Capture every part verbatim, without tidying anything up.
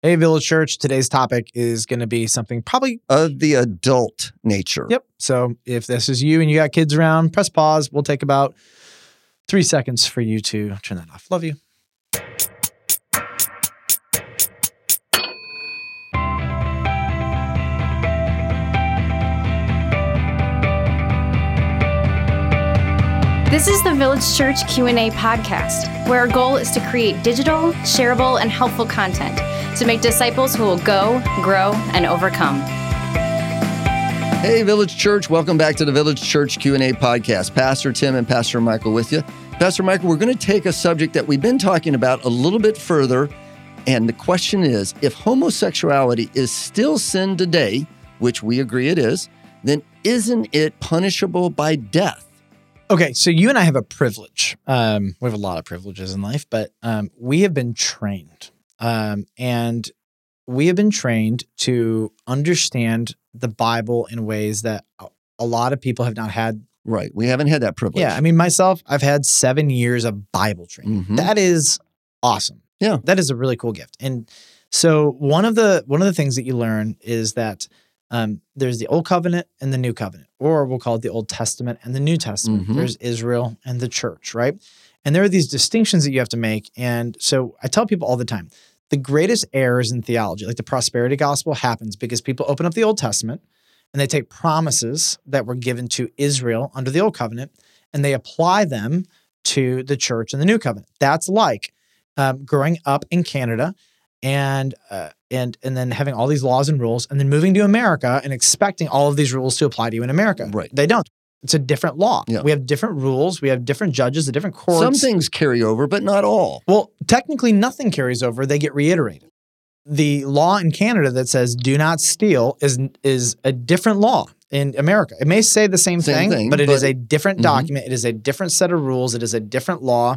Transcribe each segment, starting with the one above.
Hey, Village Church, today's topic is going to be something probably of the adult nature. Yep. So if this is you and you got kids around, press pause. We'll take about three seconds for you to turn that off. Love you. This is the Village Church Q and A podcast, where our goal is to create digital, shareable, and helpful content to make disciples who will go, grow, and overcome. Hey, Village Church. Welcome back to the Village Church Q and A podcast. Pastor Tim and Pastor Michael with you. Pastor Michael, we're going to take a subject that we've been talking about a little bit further, and the question is, if homosexuality is still sin today, which we agree it is, then isn't it punishable by death? Okay, so you and I have a privilege. Um, we have a lot of privileges in life, but um, we have been trained. Um, and we have been trained to understand the Bible in ways that a lot of people have not had. Right. We haven't had that privilege. Yeah. I mean, myself, I've had seven years of Bible training. Mm-hmm. That is awesome. Yeah. That is a really cool gift. And so one of the, one of the things that you learn is that um, there's the Old Covenant and the New Covenant, or we'll call it the Old Testament and the New Testament. Mm-hmm. There's Israel and the church, right? And there are these distinctions that you have to make. And so I tell people all the time, the greatest errors in theology, like the prosperity gospel, happens because people open up the Old Testament and they take promises that were given to Israel under the Old Covenant and they apply them to the church in the New Covenant. That's like um, growing up in Canada and uh, and and then having all these laws and rules and then moving to America and expecting all of these rules to apply to you in America. Right. They don't. It's a different law. Yeah. We have different rules. We have different judges, the different courts. Some things carry over, but not all. Well, technically nothing carries over. They get reiterated. The law in Canada that says do not steal is is a different law in America. It may say the same, same thing, thing, but it but, is a different document. Mm-hmm. It is a different set of rules. It is a different law.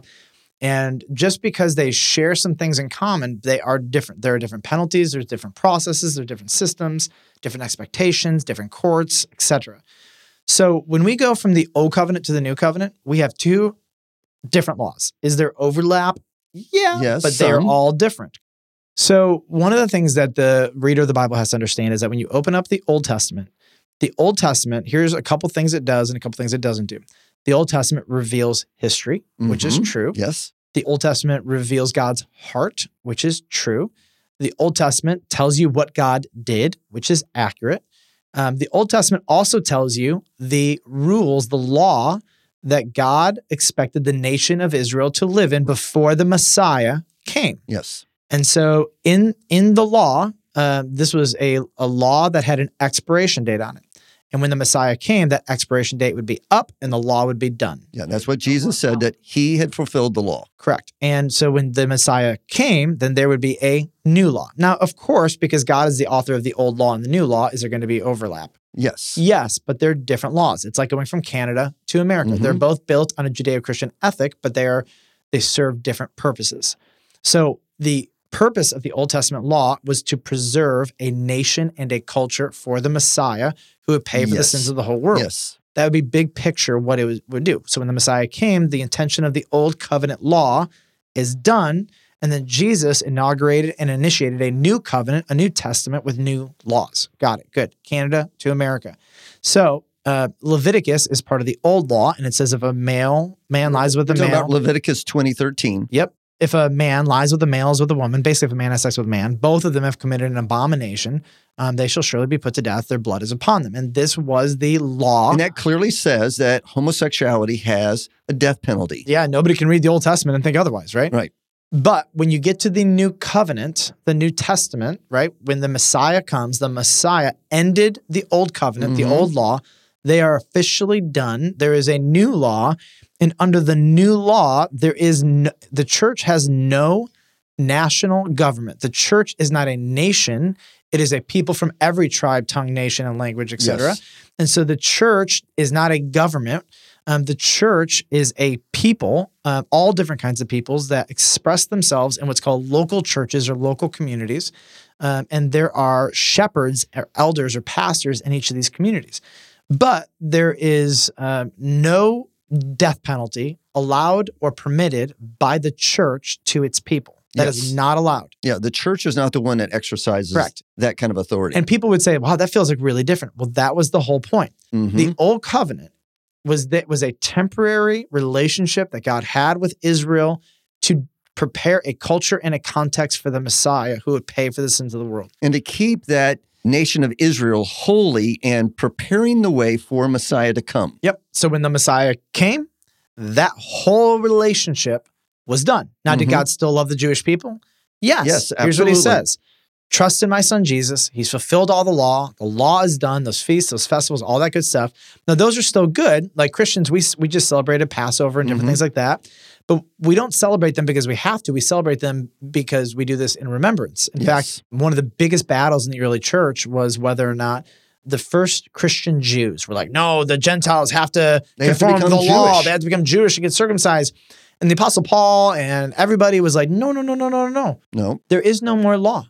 And just because they share some things in common, they are different. There are different penalties. There's different processes. There are different systems, different expectations, different courts, et cetera. So when we go from the Old Covenant to the New Covenant, we have two different laws. Is there overlap? Yeah, yes, but they're all different. So one of the things that the reader of the Bible has to understand is that when you open up the Old Testament, the Old Testament, here's a couple things it does and a couple things it doesn't do. The Old Testament reveals history, mm-hmm. which is true. Yes. The Old Testament reveals God's heart, which is true. The Old Testament tells you what God did, which is accurate. Um, the Old Testament also tells you the rules, the law that God expected the nation of Israel to live in before the Messiah came. Yes. And so in in the law, uh, this was a, a law that had an expiration date on it. And when the Messiah came, that expiration date would be up and the law would be done. Yeah, that's what Jesus said, that he had fulfilled the law. Correct. And so when the Messiah came, then there would be a new law. Now, of course, because God is the author of the old law and the new law, is there going to be overlap? Yes. Yes, but they're different laws. It's like going from Canada to America. Mm-hmm. They're both built on a Judeo-Christian ethic, but they are they serve different purposes. So the purpose of the Old Testament law was to preserve a nation and a culture for the Messiah who would pay for yes. the sins of the whole world. Yes. That would be big picture what it was, would do. So when the Messiah came, the intention of the Old Covenant law is done, and then Jesus inaugurated and initiated a new covenant, a new testament with new laws. Got it. Good. Canada to America. So uh, Leviticus is part of the old law, and it says if a male man lies with a male. About Leviticus twenty thirteen. Yep. If a man lies with a male, is with a woman, basically if a man has sex with a man, both of them have committed an abomination, um, they shall surely be put to death. Their blood is upon them. And this was the law. And that clearly says that homosexuality has a death penalty. Yeah, nobody can read the Old Testament and think otherwise, right? Right. But when you get to the New Covenant, the New Testament, right, when the Messiah comes, the Messiah ended the Old Covenant, mm-hmm. the old law. They are officially done. There is a new law. And under the new law, there is no, the church has no national government. The church is not a nation. It is a people from every tribe, tongue, nation, and language, et cetera. Yes. And so the church is not a government. Um, the church is a people, uh, all different kinds of peoples that express themselves in what's called local churches or local communities. Um, and there are shepherds or elders or pastors in each of these communities. But there is uh, no death penalty allowed or permitted by the church to its people. That yes. is not allowed. Yeah, the church is not the one that exercises Correct. that kind of authority. And people would say, wow, that feels like really different. Well, that was the whole point. Mm-hmm. The old covenant was that was a temporary relationship that God had with Israel to prepare a culture and a context for the Messiah who would pay for the sins of the world. And to keep that nation of Israel holy and preparing the way for Messiah to come. Yep. So when the Messiah came, that whole relationship was done. Now, mm-hmm. did God still love the Jewish people? Yes. Yes, absolutely. Here's what he says. Trust in my son, Jesus. He's fulfilled all the law. The law is done. Those feasts, those festivals, all that good stuff. Now, those are still good. Like Christians, we we just celebrated Passover and different mm-hmm. things like that. But we don't celebrate them because we have to. We celebrate them because we do this in remembrance. In yes. fact, one of the biggest battles in the early church was whether or not the first Christian Jews were like, no, the Gentiles have to they conform have to, to the Jewish. law. They have to become Jewish and get circumcised. And the Apostle Paul and everybody was like, no, no, no, no, no, no. No. There is no more law.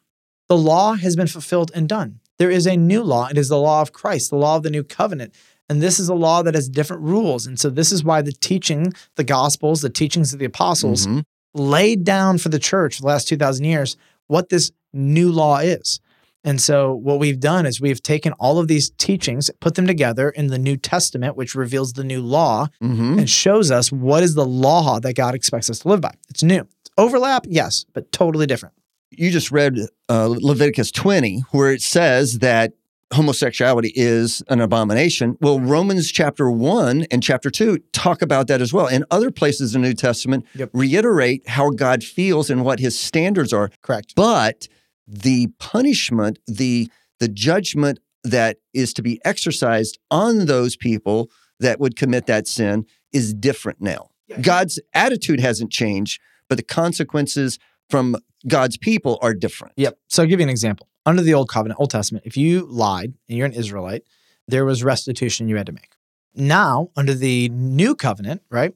The law has been fulfilled and done. There is a new law. It is the law of Christ, the law of the new covenant. And this is a law that has different rules. And so this is why the teaching, the gospels, the teachings of the apostles mm-hmm. laid down for the church for the last two thousand years what this new law is. And so what we've done is we've taken all of these teachings, put them together in the New Testament, which reveals the new law mm-hmm. and shows us what is the law that God expects us to live by. It's new. Overlap, yes, but totally different. You just read uh, Leviticus twenty, where it says that homosexuality is an abomination. Well, Romans chapter one and chapter two talk about that as well. And other places in the New Testament yep. reiterate how God feels and what his standards are. Correct. But the punishment, the the judgment that is to be exercised on those people that would commit that sin is different now. Yeah. God's attitude hasn't changed, but the consequences from God's people are different. Yep. So I'll give you an example. Under the Old Covenant, Old Testament, if you lied and you're an Israelite, there was restitution you had to make. Now, under the New Covenant, right,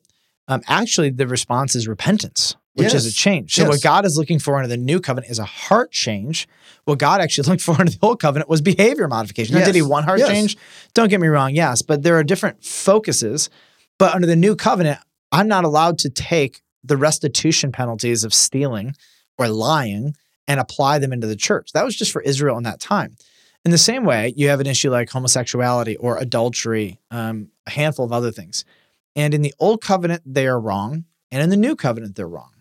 um, actually the response is repentance, which yes. is a change. So yes. what God is looking for under the New Covenant is a heart change. What God actually looked for under the Old Covenant was behavior modification. Now, yes. did he want heart yes. change? Don't get me wrong, yes, but there are different focuses. But under the New Covenant, I'm not allowed to take the restitution penalties of stealing or lying and apply them into the church. That was just for Israel in that time. In the same way, you have an issue like homosexuality or adultery, um, a handful of other things. And in the Old Covenant, they are wrong. And in the New Covenant, they're wrong.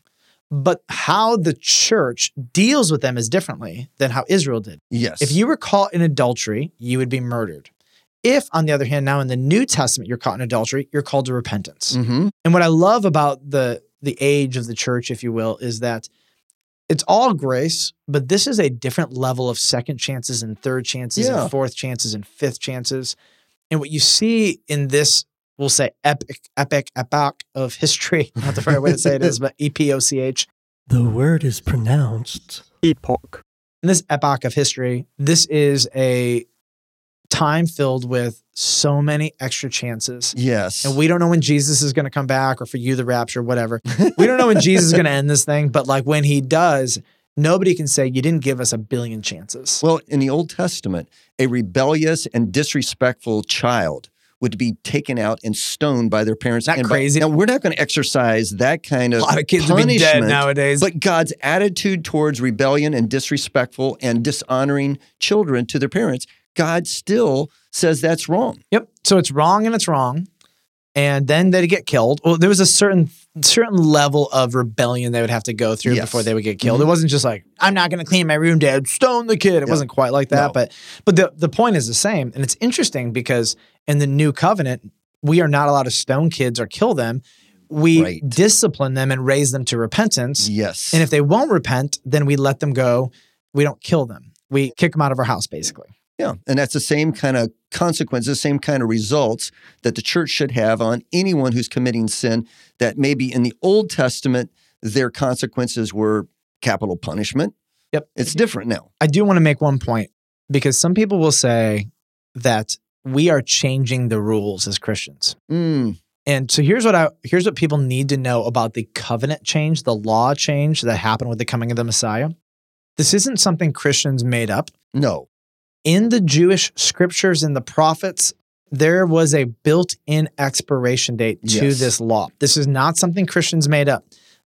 But how the church deals with them is differently than how Israel did. Yes. If you were caught in adultery, you would be murdered. If, on the other hand, now in the New Testament, you're caught in adultery, you're called to repentance. Mm-hmm. And what I love about the the age of the church, if you will, is that it's all grace, but this is a different level of second chances and third chances yeah. and fourth chances and fifth chances. And what you see in this, we'll say epic, epic, epoch of history, not the right way to say it is, but E P O C H. The word is pronounced epoch. In this epoch of history, this is a time filled with so many extra chances. Yes. And we don't know when Jesus is going to come back or for you, the rapture, whatever. We don't know when Jesus is going to end this thing, but like when he does, nobody can say, you didn't give us a billion chances. Well, in the Old Testament, a rebellious and disrespectful child would be taken out and stoned by their parents. Not and crazy. By, now, we're not going to exercise that kind of punishment. A lot of kids would be dead nowadays. But God's attitude towards rebellion and disrespectful and dishonoring children to their parents, God still says that's wrong. Yep. So it's wrong and it's wrong. And then they get killed. Well, there was a certain certain level of rebellion they would have to go through yes. before they would get killed. Mm-hmm. It wasn't just like, I'm not going to clean my room, Dad. Stone the kid. It yep. wasn't quite like that. No. But but the, the point is the same. And it's interesting because in the New Covenant, we are not allowed to stone kids or kill them. We right. discipline them and raise them to repentance. Yes. And if they won't repent, then we let them go. We don't kill them. We kick them out of our house, basically. Yeah, and that's the same kind of consequences, the same kind of results that the church should have on anyone who's committing sin that maybe in the Old Testament, their consequences were capital punishment. Yep. It's different now. I do want to make one point because some people will say that we are changing the rules as Christians. Mm. And so here's what I here's what people need to know about the covenant change, the law change that happened with the coming of the Messiah. This isn't something Christians made up. No. In the Jewish scriptures and the prophets, there was a built-in expiration date to yes. this law. This is not something Christians made up.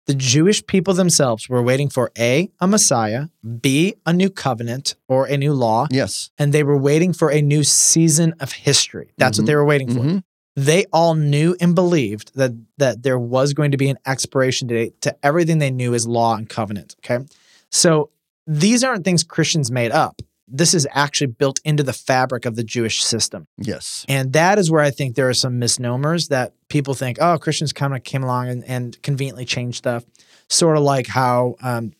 The Jewish people themselves were waiting for A, a Messiah, B, a new covenant or a new law. Yes. And they were waiting for a new season of history. That's mm-hmm. what they were waiting for. Mm-hmm. They all knew and believed that that there was going to be an expiration date to everything they knew as law and covenant, okay? So these aren't things Christians made up. This is actually built into the fabric of the Jewish system. Yes. And that is where I think there are some misnomers that people think, oh, Christians kind of came along and, and conveniently changed stuff, sort of like how um,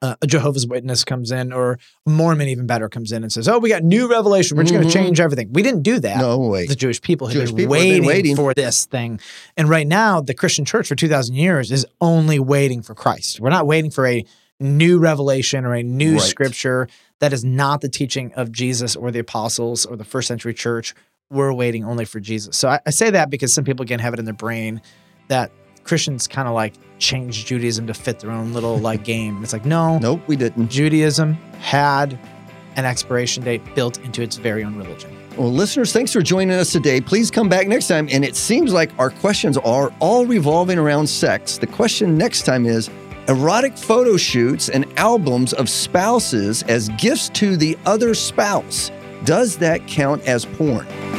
uh, a Jehovah's Witness comes in or a Mormon even better comes in and says, oh, we got new revelation. We're just mm-hmm. going to change everything. We didn't do that. No way. The Jewish people have Jewish been people waiting, been waiting for this thing. And right now, the Christian church for two thousand years is only waiting for Christ. We're not waiting for a new revelation or a new right. scripture. That is not the teaching of Jesus or the apostles or the first century church. We're waiting only for Jesus. So I, I say that because some people, again, have it in their brain that Christians kind of like changed Judaism to fit their own little like game. It's like, no. Nope, we didn't. Judaism had an expiration date built into its very own religion. Well, listeners, thanks for joining us today. Please come back next time. And it seems like our questions are all revolving around sex. The question next time is, erotic photo shoots and albums of spouses as gifts to the other spouse. Does that count as porn?